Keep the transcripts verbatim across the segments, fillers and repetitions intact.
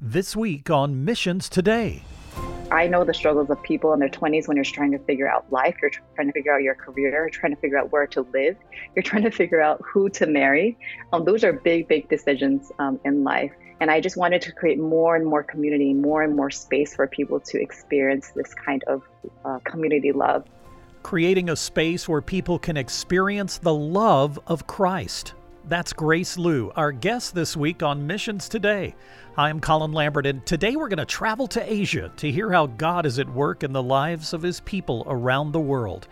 This week on Missions Today. I know the struggles of people in their twenties when you're trying to figure out life, you're trying to figure out your career, you're trying to figure out where to live, you're trying to figure out who to marry. Um, those are big, big decisions um, in life. And I just wanted to create more and more community, more and more space for people to experience this kind of uh, community love. Creating a space where people can experience the love of Christ. That's Grace Liu, our guest this week on Missions Today. I'm Colin Lambert, and today we're going to travel to Asia to hear how God is at work in the lives of His people around the world.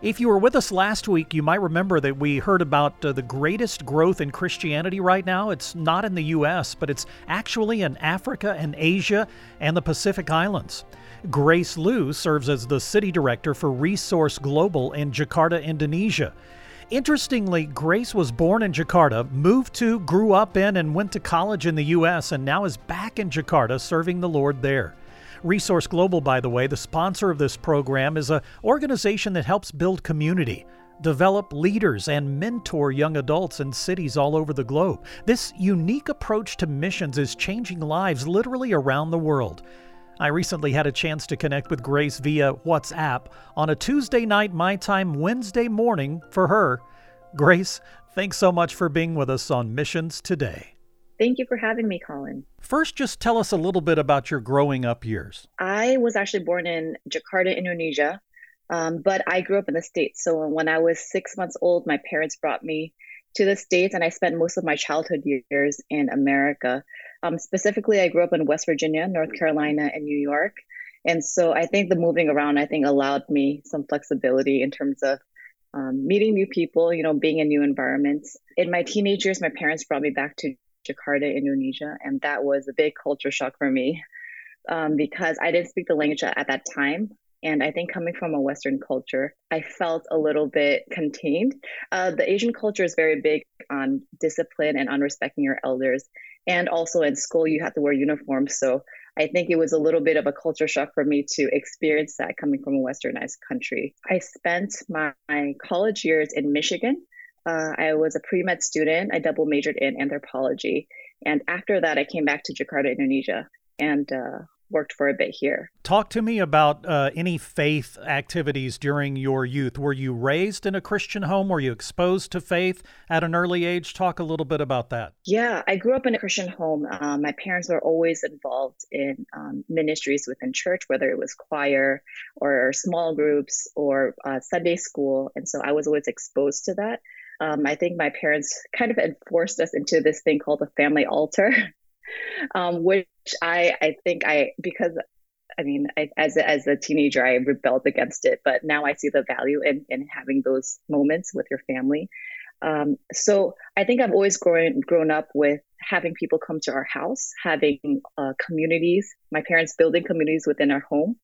If you were with us last week, you might remember that we heard about uh, the greatest growth in Christianity right now. It's not in the U S, but it's actually in Africa and Asia and the Pacific Islands. Grace Liu serves as the city director for Resource Global in Jakarta, Indonesia. Interestingly, Grace was born in Jakarta, moved to, grew up in, and went to college in the U S, and now is back in Jakarta serving the Lord there. Resource Global, by the way, the sponsor of this program, is an organization that helps build community, develop leaders, and mentor young adults in cities all over the globe. This unique approach to missions is changing lives literally around the world. I recently had a chance to connect with Grace via WhatsApp on a Tuesday night, my time, Wednesday morning for her. Grace, thanks so much for being with us on Missions Today. Thank you for having me, Colin. First, just tell us a little bit about your growing up years. I was actually born in Jakarta, Indonesia, um, but I grew up in the States. So when I was six months old, my parents brought me to the States, and I spent most of my childhood years in America. Um, specifically, I grew up in West Virginia, North Carolina, and New York. And so I think the moving around, I think, allowed me some flexibility in terms of um, meeting new people, you know, being in new environments. In my teenage years, my parents brought me back to Jakarta, Indonesia, and that was a big culture shock for me um, because I didn't speak the language at that time. And I think coming from a Western culture, I felt a little bit contained. Uh, the Asian culture is very big on discipline and on respecting your elders. And also in school, you have to wear uniforms. So I think it was a little bit of a culture shock for me to experience that coming from a Westernized country. I spent my, my college years in Michigan. Uh, I was a pre-med student. I double majored in anthropology. And after that, I came back to Jakarta, Indonesia. And uh, worked for a bit here. Talk to me about uh, any faith activities during your youth. Were you raised in a Christian home? Were you exposed to faith at an early age? Talk a little bit about that. Yeah, I grew up in a Christian home. Um, my parents were always involved in um, ministries within church, whether it was choir or small groups or uh, Sunday school. And so I was always exposed to that. Um, I think my parents kind of enforced us into this thing called the family altar. Um, which I, I think I, because I mean, I, as, a, as a teenager, I rebelled against it, but now I see the value in, in having those moments with your family. Um, so I think I've always grown, grown up with having people come to our house, having uh, communities, my parents building communities within our home.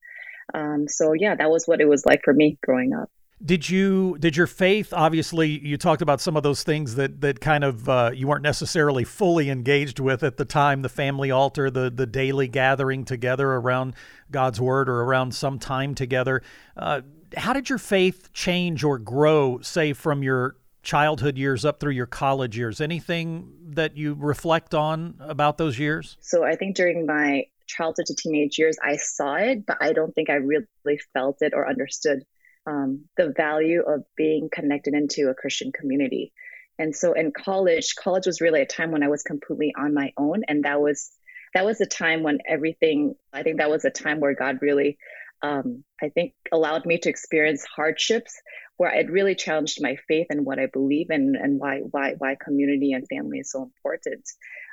Um, so yeah, that was what it was like for me growing up. Did you, did your faith, obviously, you talked about some of those things that, that kind of uh, you weren't necessarily fully engaged with at the time, the family altar, the, the daily gathering together around God's word or around some time together. Uh, how did your faith change or grow, say, from your childhood years up through your college years? Anything that you reflect on about those years? So I think during my childhood to teenage years, I saw it, but I don't think I really felt it or understood Um, the value of being connected into a Christian community. And so in college, college was really a time when I was completely on my own. And that was, that was a time when everything, I think that was a time where God really, um, I think allowed me to experience hardships where it really challenged my faith and what I believe in and why, why, why community and family is so important.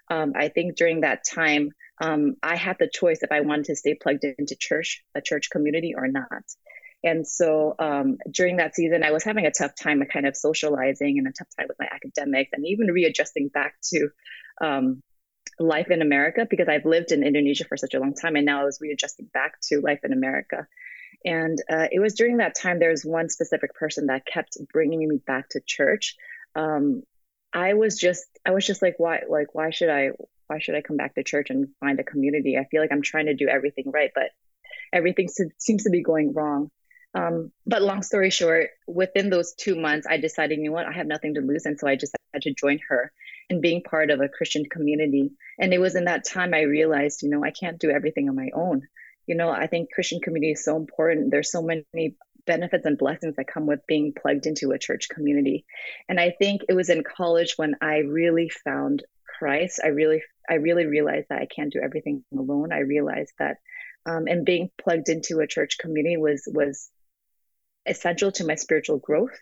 Um, I think during that time, um, I had the choice if I wanted to stay plugged into church, a church community or not. And so um, during that season, I was having a tough time of kind of socializing and a tough time with my academics and even readjusting back to um, life in America because I've lived in Indonesia for such a long time. And now I was readjusting back to life in America. And uh, it was during that time, there was one specific person that kept bringing me back to church. Um, I was just, I was just like, why, like, why should I, why should I come back to church and find a community? I feel like I'm trying to do everything right, but everything seems to be going wrong. Um, but long story short, within those two months, I decided, you know what, I have nothing to lose. And so I just had to join her and being part of a Christian community. And it was in that time I realized, you know, I can't do everything on my own. You know, I think Christian community is so important. There's so many benefits and blessings that come with being plugged into a church community. And I think it was in college when I really found Christ. I really, I really realized that I can't do everything alone. I realized that, um, and being plugged into a church community was, was essential to my spiritual growth.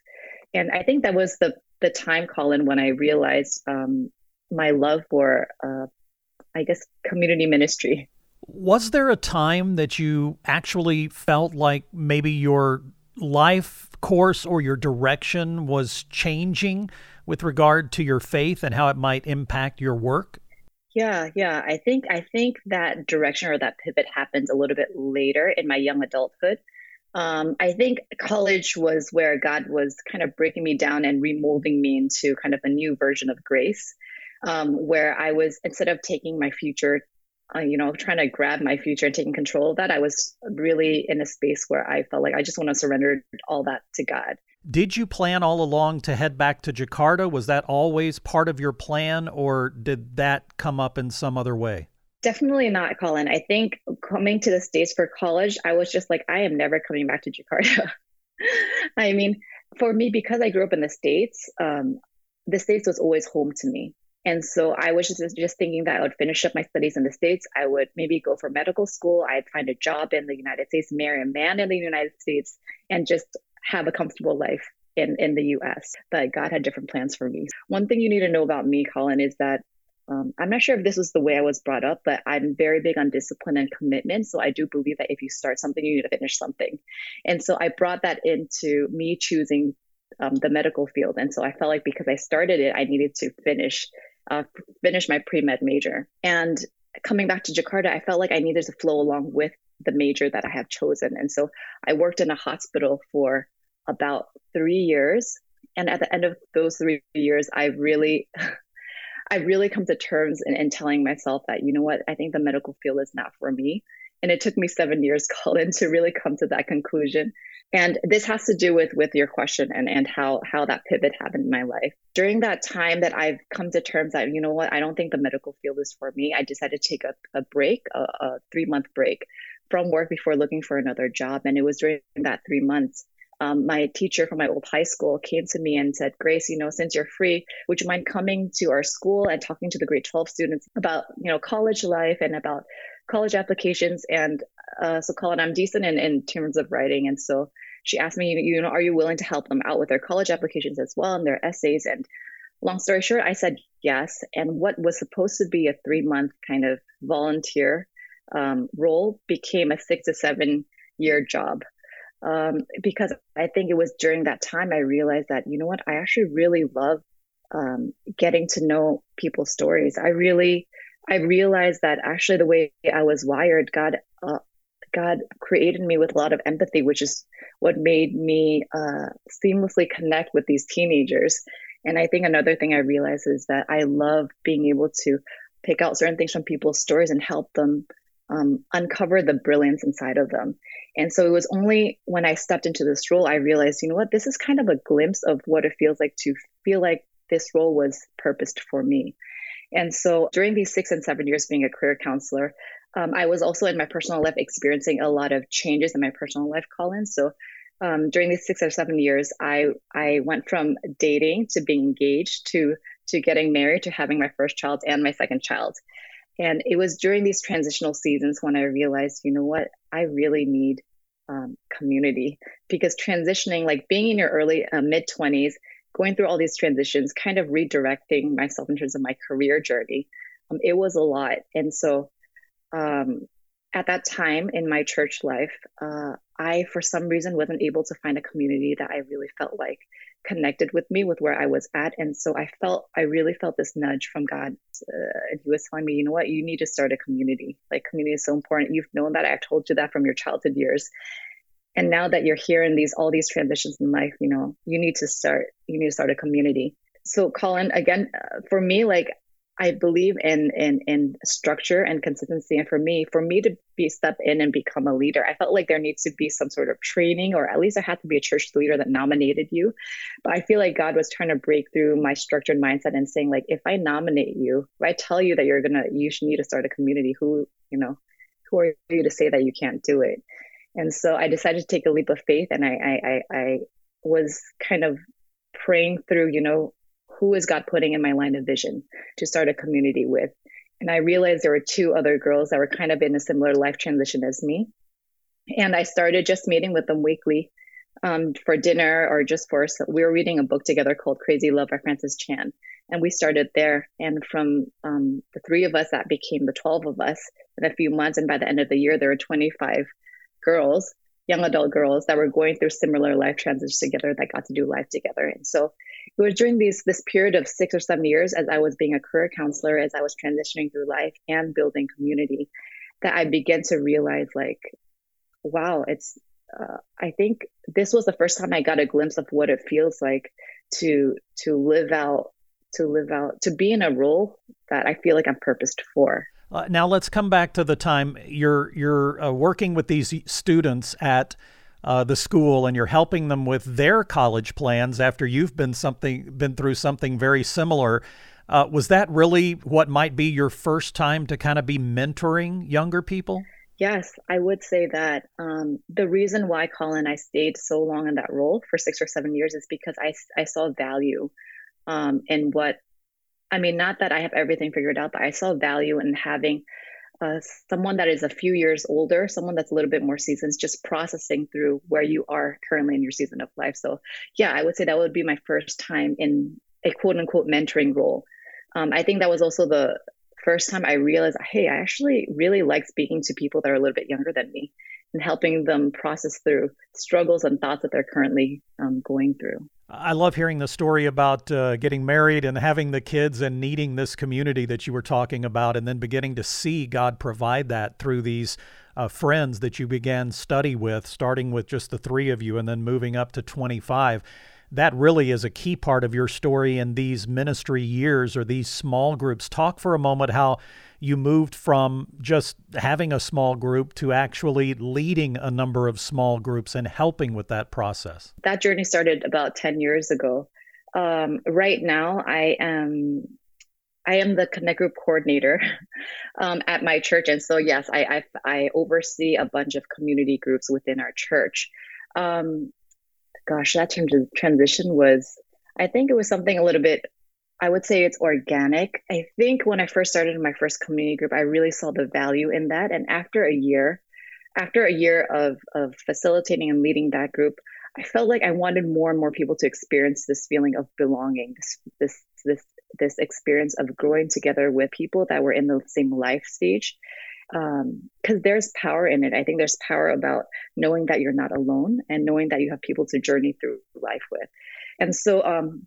And I think that was the, the time, Colin, when I realized, um, my love for, uh, I guess, community ministry. Was there a time that you actually felt like maybe your life course or your direction was changing with regard to your faith and how it might impact your work? Yeah, yeah. I think I think that direction or that pivot happens a little bit later in my young adulthood. Um, I think college was where God was kind of breaking me down and remolding me into kind of a new version of Grace, um, where I was, instead of taking my future Uh, you know, trying to grab my future and taking control of that, I was really in a space where I felt like I just want to surrender all that to God. Did you plan all along to head back to Jakarta? Was that always part of your plan, or did that come up in some other way? Definitely not, Colin. I think coming to the States for college, I was just like, I am never coming back to Jakarta. I mean, for me, because I grew up in the States, um, the States was always home to me. And so I was just, just thinking that I would finish up my studies in the States. I would maybe go for medical school. I'd find a job in the United States, marry a man in the United States, and just have a comfortable life in, in the U S. But God had different plans for me. One thing you need to know about me, Colin, is that um, I'm not sure if this was the way I was brought up, but I'm very big on discipline and commitment. So I do believe that if you start something, you need to finish something. And so I brought that into me choosing um, the medical field. And so I felt like because I started it, I needed to finish Uh, finish my pre-med major. And coming back to Jakarta, I felt like I needed to flow along with the major that I have chosen. And so I worked in a hospital for about three years. And at the end of those three years, I really, I really come to terms in, in telling myself that, you know what, I think the medical field is not for me. And it took me seven years, Colin, to really come to that conclusion. And this has to do with, with your question and, and how, how that pivot happened in my life. During that time that I've come to terms that, you know what, I don't think the medical field is for me, I decided to take a, a break, a, a three-month break from work before looking for another job. And it was during that three months, um, my teacher from my old high school came to me and said, Grace, you know, since you're free, would you mind coming to our school and talking to the grade twelve students about, you know, college life and about college applications? And uh, so Colin, I'm decent in, in terms of writing. And so she asked me, you know, are you willing to help them out with their college applications as well and their essays? And long story short, I said yes. And what was supposed to be a three month kind of volunteer um, role became a six to seven year job. Um, because I think it was during that time I realized that, you know what, I actually really love um, getting to know people's stories. I really I realized that actually the way I was wired, God, uh, God created me with a lot of empathy, which is what made me uh, seamlessly connect with these teenagers. And I think another thing I realized is that I love being able to pick out certain things from people's stories and help them um, uncover the brilliance inside of them. And so it was only when I stepped into this role, I realized, you know what, this is kind of a glimpse of what it feels like to feel like this role was purposed for me. And so during these six and seven years being a career counselor, um, I was also in my personal life experiencing a lot of changes in my personal life, Colin. So um, during these six or seven years, I I went from dating to being engaged to to getting married to having my first child and my second child. And it was during these transitional seasons when I realized, you know what, I really need um, community, because transitioning, like being in your early uh, mid-twenties, going through all these transitions, kind of redirecting myself in terms of my career journey. Um, it was a lot. And so um, at that time in my church life, uh, I, for some reason, wasn't able to find a community that I really felt like connected with me with where I was at. And so I felt, I really felt this nudge from God. Uh, and he was telling me, you know what, you need to start a community. Like, community is so important. You've known that. I've told you that from your childhood years. And now that you're here in these, all these transitions in life, you know, you need to start, you need to start a community. So Colin, again, uh, for me, like, I believe in in in structure and consistency. And for me, for me to be step in and become a leader, I felt like there needs to be some sort of training, or at least there had to be a church leader that nominated you. But I feel like God was trying to break through my structured mindset and saying, like, if I nominate you, if I tell you that you're gonna, you need to start a community, who, you know, who are you to say that you can't do it? And so I decided to take a leap of faith, and I I I, I was kind of praying through, you know, who is God putting in my line of vision to start a community with? And I realized there were two other girls that were kind of in a similar life transition as me. And I started just meeting with them weekly um, for dinner or just for, we were reading a book together called Crazy Love by Frances Chan. And we started there. And from um, the three of us, that became the twelve of us in a few months. And by the end of the year, there were twenty-five girls, young adult girls that were going through similar life transitions together that got to do life together. And so it was during these, this period of six or seven years as I was being a career counselor, as I was transitioning through life and building community, that I began to realize, like, wow, it's, uh, I think this was the first time I got a glimpse of what it feels like to, to live out, to live out, to be in a role that I feel like I'm purposed for. Uh, now let's come back to the time you're you're uh, working with these students at uh, the school, and you're helping them with their college plans after you've been something been through something very similar. Uh, was that really what might be your first time to kind of be mentoring younger people? Yes, I would say that um, the reason why Colin and I stayed so long in that role for six or seven years is because I I saw value um, in what. I mean, not that I have everything figured out, but I saw value in having uh, someone that is a few years older, someone that's a little bit more seasoned, just processing through where you are currently in your season of life. So yeah, I would say that would be my first time in a quote unquote mentoring role. Um, I think that was also the first time I realized, hey, I actually really like speaking to people that are a little bit younger than me and helping them process through struggles and thoughts that they're currently um, going through. I love hearing the story about uh, getting married and having the kids and needing this community that you were talking about, and then beginning to see God provide that through these uh, friends that you began study with, starting with just the three of you and then moving up to twenty-five. That really is a key part of your story in these ministry years or these small groups. Talk for a moment how you moved from just having a small group to actually leading a number of small groups and helping with that process. That journey started about ten years ago. Um, right now, I am I am the Connect Group coordinator um, at my church. And so, yes, I, I, I oversee a bunch of community groups within our church. Um, gosh, that transition was, I think it was something a little bit, I would say it's organic. I think when I first started in my first community group, I really saw the value in that. And after a year, after a year of, of facilitating and leading that group, I felt like I wanted more and more people to experience this feeling of belonging, this this this this experience of growing together with people that were in the same life stage. Um, because there's power in it. I think there's power about knowing that you're not alone and knowing that you have people to journey through life with. And so, um,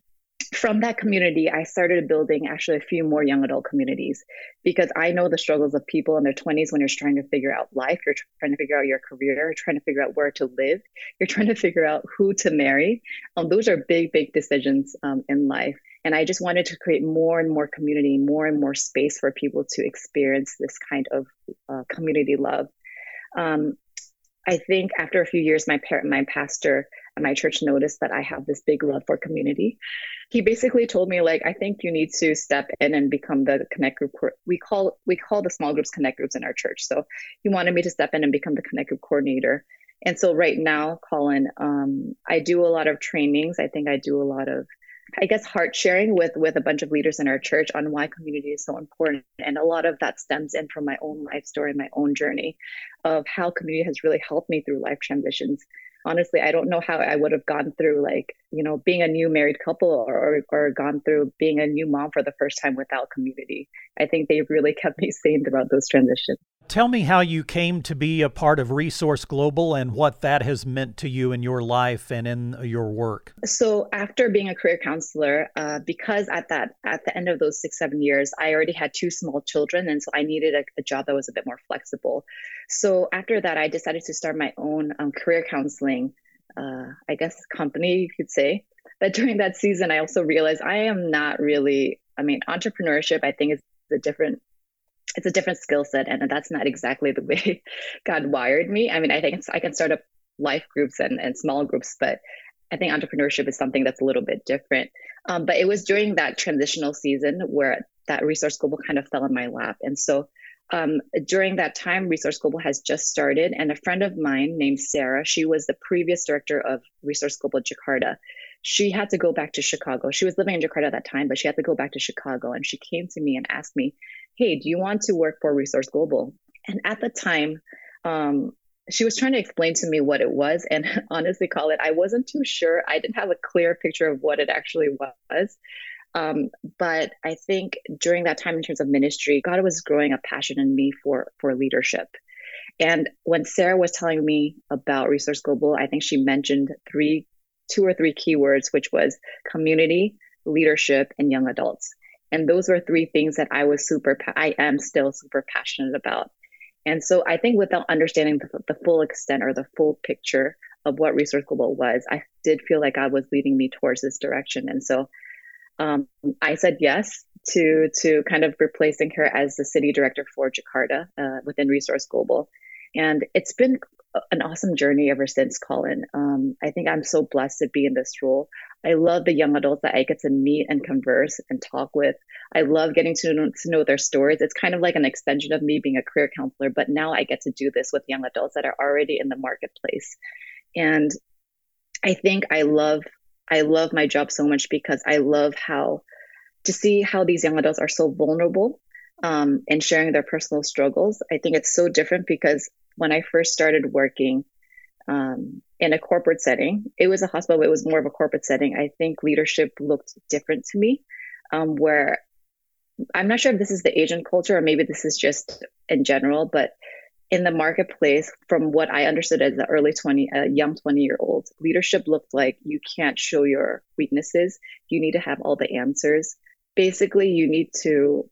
from that community, I started building actually a few more young adult communities, because I know the struggles of people in their twenties when you're trying to figure out life, you're trying to figure out your career, you're trying to figure out where to live, you're trying to figure out who to marry. Um, those are big, big decisions um, in life. And I just wanted to create more and more community, more and more space for people to experience this kind of uh, community love. Um, I think after a few years, my parent, my pastor at my church noticed that I have this big love for community. He basically told me, like, I think you need to step in and become the Connect Group. Co- we call we call the small groups Connect Groups in our church. So he wanted me to step in and become the Connect Group coordinator. And so right now, Colin, um, I do a lot of trainings. I think I do a lot of, I guess, heart sharing with with a bunch of leaders in our church on why community is so important. And a lot of that stems in from my own life story, my own journey of how community has really helped me through life transitions. Honestly, I don't know how I would have gone through, like, you know, being a new married couple or, or, or gone through being a new mom for the first time without community. I think they've really kept me sane throughout those transitions. Tell me how you came to be a part of Resource Global and what that has meant to you in your life and in your work. So after being a career counselor, uh, because at that at the end of those six, seven years, I already had two small children. And so I needed a, a job that was a bit more flexible. So after that, I decided to start my own um, career counseling, uh, I guess, company, you could say. But during that season, I also realized I am not really I mean, entrepreneurship, I think, is a different, it's a different skill set. And that's not exactly the way God wired me. I mean, I think it's, I can start up life groups and, and small groups, but I think entrepreneurship is something that's a little bit different. Um, but it was during that transitional season where that Resource Global kind of fell in my lap. And so um, during that time, Resource Global has just started. And a friend of mine named Sarah, she was the previous director of Resource Global Jakarta. She had to go back to Chicago. She was living in Jakarta at that time, but she had to go back to Chicago. And she came to me and asked me, hey, do you want to work for Resource Global? And at the time, um, she was trying to explain to me what it was. And honestly, Colin, I wasn't too sure. I didn't have a clear picture of what it actually was. Um, but I think during that time in terms of ministry, God was growing a passion in me for, for leadership. And when Sarah was telling me about Resource Global, I think she mentioned three, two or three keywords, which was community, leadership, and young adults. And those were three things that I was super, I am still super passionate about. And so I think without understanding the, the full extent or the full picture of what Resource Global was, I did feel like God was leading me towards this direction. And so um, I said yes to to kind of replacing her as the city director for Jakarta uh, within Resource Global. And it's been an awesome journey ever since, Colin. Um, I think I'm so blessed to be in this role. I love the young adults that I get to meet and converse and talk with. I love getting to know, to know their stories. It's kind of like an extension of me being a career counselor, but now I get to do this with young adults that are already in the marketplace. And I think I love, I love my job so much because I love how to see how these young adults are so vulnerable um, and sharing their personal struggles. I think it's so different because when I first started working um, in a corporate setting, it was a hospital, but it was more of a corporate setting. I think leadership looked different to me, um, where I'm not sure if this is the Asian culture or maybe this is just in general, but in the marketplace, from what I understood as the early twenty, uh, young twenty-year-old, leadership looked like you can't show your weaknesses. You need to have all the answers. Basically, you need to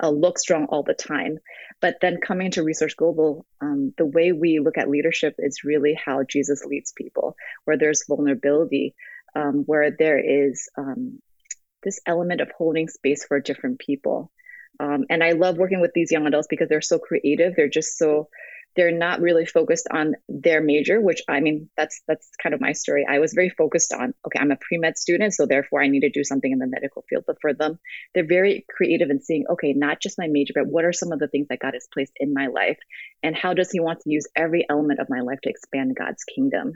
Uh, look strong all the time. But then coming to Resource Global, um, the way we look at leadership is really how Jesus leads people, where there's vulnerability, um, where there is um, this element of holding space for different people. Um, and I love working with these young adults because they're so creative. They're just so, they're not really focused on their major, which I mean, that's that's kind of my story. I was very focused on, okay, I'm a pre-med student, so therefore I need to do something in the medical field. But for them, they're very creative in seeing, okay, not just my major, but what are some of the things that God has placed in my life? And how does he want to use every element of my life to expand God's kingdom?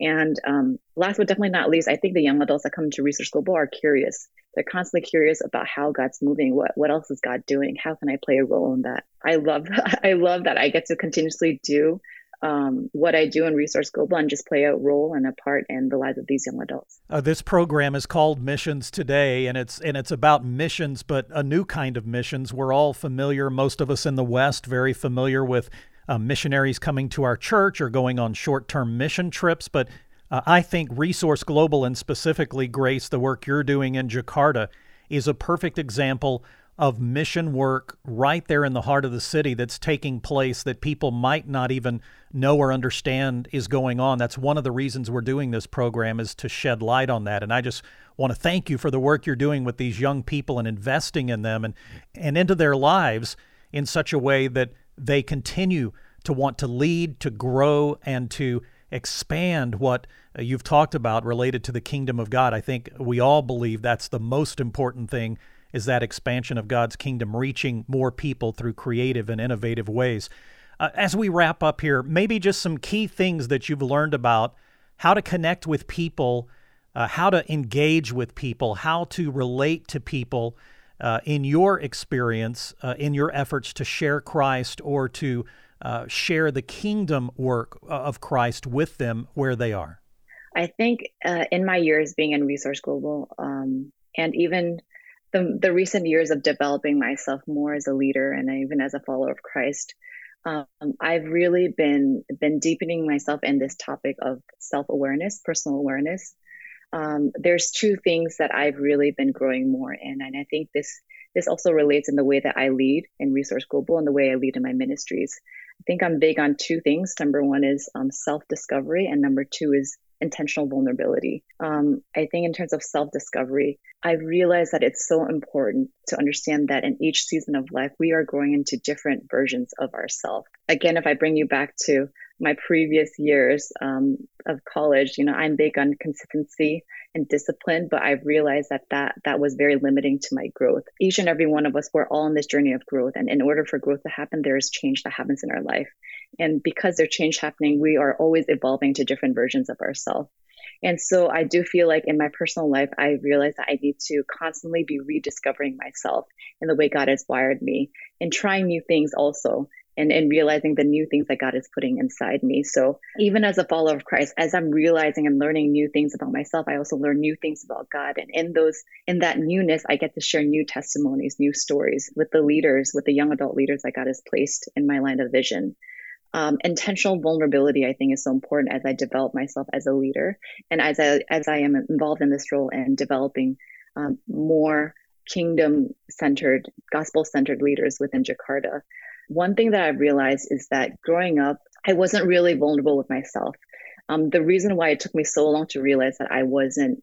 And um, last but definitely not least, I think the young adults that come to Resource Global are curious. They're constantly curious about how God's moving. What what else is God doing? How can I play a role in that? I love I love that I get to continuously do um, what I do in Resource Global and just play a role and a part in the lives of these young adults. Uh, this program is called Missions Today, and it's and it's about missions, but a new kind of missions. We're all familiar, most of us in the West, very familiar with uh, missionaries coming to our church or going on short-term mission trips, but Uh, I think Resource Global, and specifically, Grace, the work you're doing in Jakarta, is a perfect example of mission work right there in the heart of the city that's taking place that people might not even know or understand is going on. That's one of the reasons we're doing this program, is to shed light on that. And I just want to thank you for the work you're doing with these young people and investing in them and, and into their lives in such a way that they continue to want to lead, to grow, and to expand what you've talked about related to the kingdom of God. I think we all believe that's the most important thing, is that expansion of God's kingdom, reaching more people through creative and innovative ways. Uh, as we wrap up here, maybe just some key things that you've learned about how to connect with people, uh, how to engage with people, how to relate to people uh, in your experience, uh, in your efforts to share Christ or to Uh, share the kingdom work of Christ with them where they are? I think uh, in my years being in Resource Global, um, and even the, the recent years of developing myself more as a leader and even as a follower of Christ, um, I've really been been deepening myself in this topic of self-awareness, personal awareness. Um, there's two things that I've really been growing more in, and I think this this also relates in the way that I lead in Resource Global and the way I lead in my ministries. I think I'm big on two things. Number one is um, self-discovery, and number two is intentional vulnerability. Um, I think in terms of self-discovery, I realized that it's so important to understand that in each season of life, we are growing into different versions of ourselves. Again, if I bring you back to my previous years um, of college, you know, I'm big on consistency and discipline, but I realized that, that that was very limiting to my growth. Each and every one of us, we're all in this journey of growth. And in order for growth to happen, there is change that happens in our life. And because there's change happening, we are always evolving to different versions of ourselves. And so I do feel like in my personal life, I realized that I need to constantly be rediscovering myself and the way God has wired me and trying new things also. And, and realizing the new things that God is putting inside me. So even as a follower of Christ, as I'm realizing and learning new things about myself, I also learn new things about God. And in those, in that newness, I get to share new testimonies, new stories with the leaders, with the young adult leaders that God has placed in my line of vision. Um, intentional vulnerability, I think, is so important as I develop myself as a leader, and as I as I am involved in this role and developing um, more kingdom-centered, gospel-centered leaders within Jakarta. One thing that I realized is that growing up, I wasn't really vulnerable with myself. Um, the reason why it took me so long to realize that I wasn't,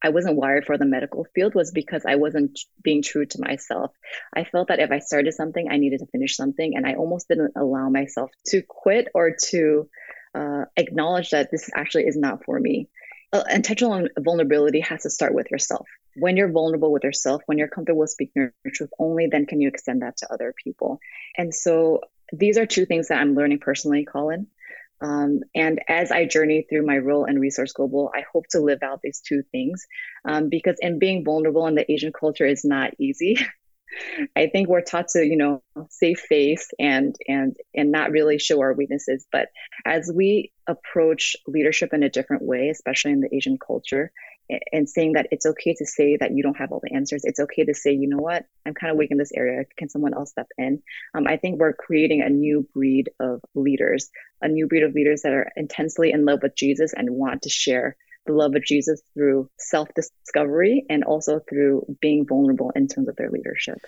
I wasn't wired for the medical field was because I wasn't being true to myself. I felt that if I started something, I needed to finish something, and I almost didn't allow myself to quit or to uh, acknowledge that this actually is not for me. Uh, intentional vulnerability has to start with yourself. When you're vulnerable with yourself, when you're comfortable speaking your truth, only then can you extend that to other people. And so these are two things that I'm learning personally, Colin. Um, and as I journey through my role in Resource Global, I hope to live out these two things um, because in being vulnerable in the Asian culture is not easy. I think we're taught to, you know, save face and and and not really show our weaknesses. But as we approach leadership in a different way, especially in the Asian culture, and saying that it's okay to say that you don't have all the answers. It's okay to say, you know what, I'm kind of weak in this area. Can someone else step in? Um, I think we're creating a new breed of leaders, a new breed of leaders that are intensely in love with Jesus and want to share the love of Jesus through self-discovery and also through being vulnerable in terms of their leadership.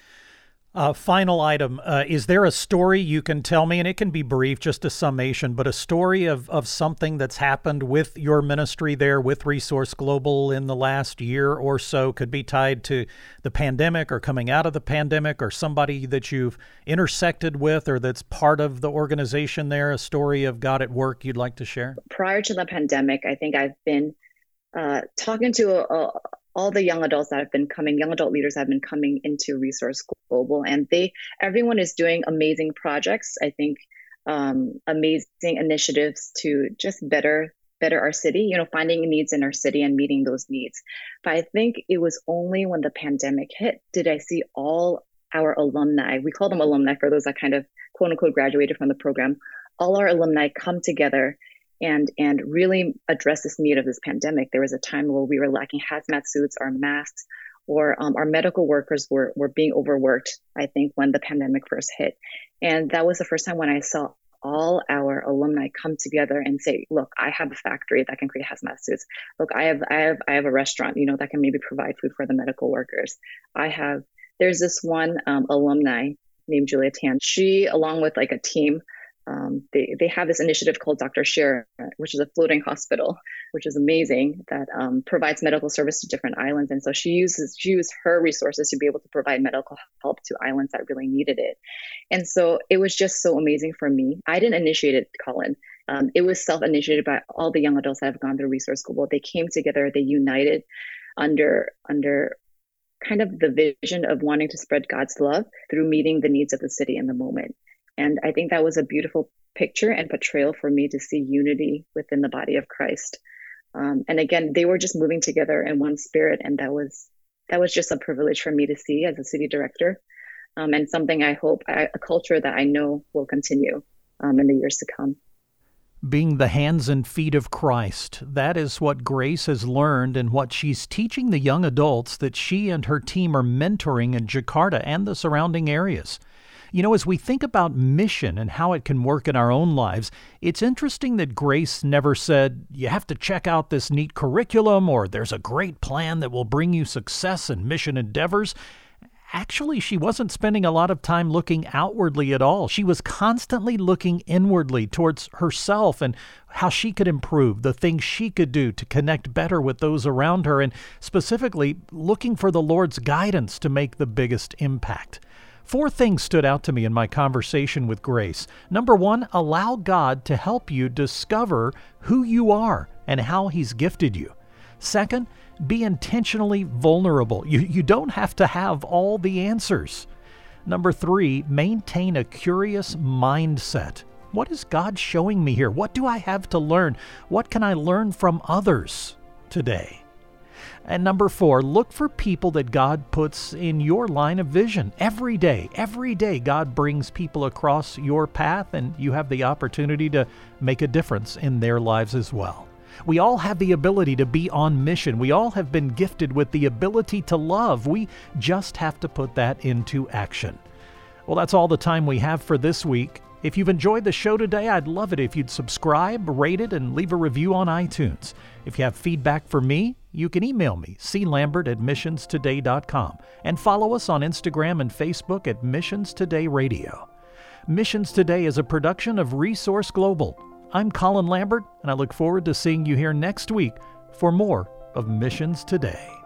Uh, final item, uh, is there a story you can tell me, and it can be brief, just a summation, but a story of, of something that's happened with your ministry there with Resource Global in the last year or so, could be tied to the pandemic or coming out of the pandemic or somebody that you've intersected with or that's part of the organization there, a story of God at work you'd like to share? Prior to the pandemic, I think I've been uh, talking to a, a all the young adults that have been coming, young adult leaders have been coming into Resource Global, and they, everyone is doing amazing projects. I think um, amazing initiatives to just better, better our city, you know, finding needs in our city and meeting those needs. But I think it was only when the pandemic hit, did I see all our alumni, we call them alumni for those that kind of quote unquote graduated from the program, all our alumni come together and and really address this need of this pandemic. There was a time where we were lacking hazmat suits or masks, or um, our medical workers were were being overworked, I think, when the pandemic first hit. And that was the first time when I saw all our alumni come together and say, look, I have a factory that can create hazmat suits. Look, I have I have, I have a restaurant, you know, that can maybe provide food for the medical workers. I have, there's this one um, alumni named Julia Tan. She, along with like a team, Um, they, they have this initiative called Doctor Share, which is a floating hospital, which is amazing, that um, provides medical service to different islands. And so she uses she used her resources to be able to provide medical help to islands that really needed it. And so it was just so amazing for me. I didn't initiate it, Colin. Um, it was self-initiated by all the young adults that have gone through Resource Global. They came together, they united under under kind of the vision of wanting to spread God's love through meeting the needs of the city in the moment. And I think that was a beautiful picture and portrayal for me to see unity within the body of Christ. Um, and again, they were just moving together in one spirit. And that was that was just a privilege for me to see as a city director, um, and something I hope, I, a culture that I know will continue um, in the years to come. Being the hands and feet of Christ. That is what Grace has learned and what she's teaching the young adults that she and her team are mentoring in Jakarta and the surrounding areas. You know, as we think about mission and how it can work in our own lives, it's interesting that Grace never said, you have to check out this neat curriculum, or there's a great plan that will bring you success in mission endeavors. actually she wasn't spending a lot of time looking outwardly at all. She was constantly looking inwardly towards herself and how she could improve, the things she could do to connect better with those around her, and specifically looking for the Lord's guidance to make the biggest impact. Four things stood out to me in my conversation with Grace. Number one, allow God to help you discover who you are and how He's gifted you. Second, be intentionally vulnerable. You, you don't have to have all the answers. Number three, maintain a curious mindset. What is God showing me here? What do I have to learn? What can I learn from others today? And number four, look for people that God puts in your line of vision. Every day, every day, God brings people across your path, and you have the opportunity to make a difference in their lives as well. We all have the ability to be on mission. We all have been gifted with the ability to love. We just have to put that into action. Well, that's all the time we have for this week. If you've enjoyed the show today, I'd love it if you'd subscribe, rate it, and leave a review on iTunes. If you have feedback for me, you can email me, c lambert at missions today dot com, and follow us on Instagram and Facebook at Missions Today Radio. Missions Today is a production of Resource Global. I'm Colin Lambert, and I look forward to seeing you here next week for more of Missions Today.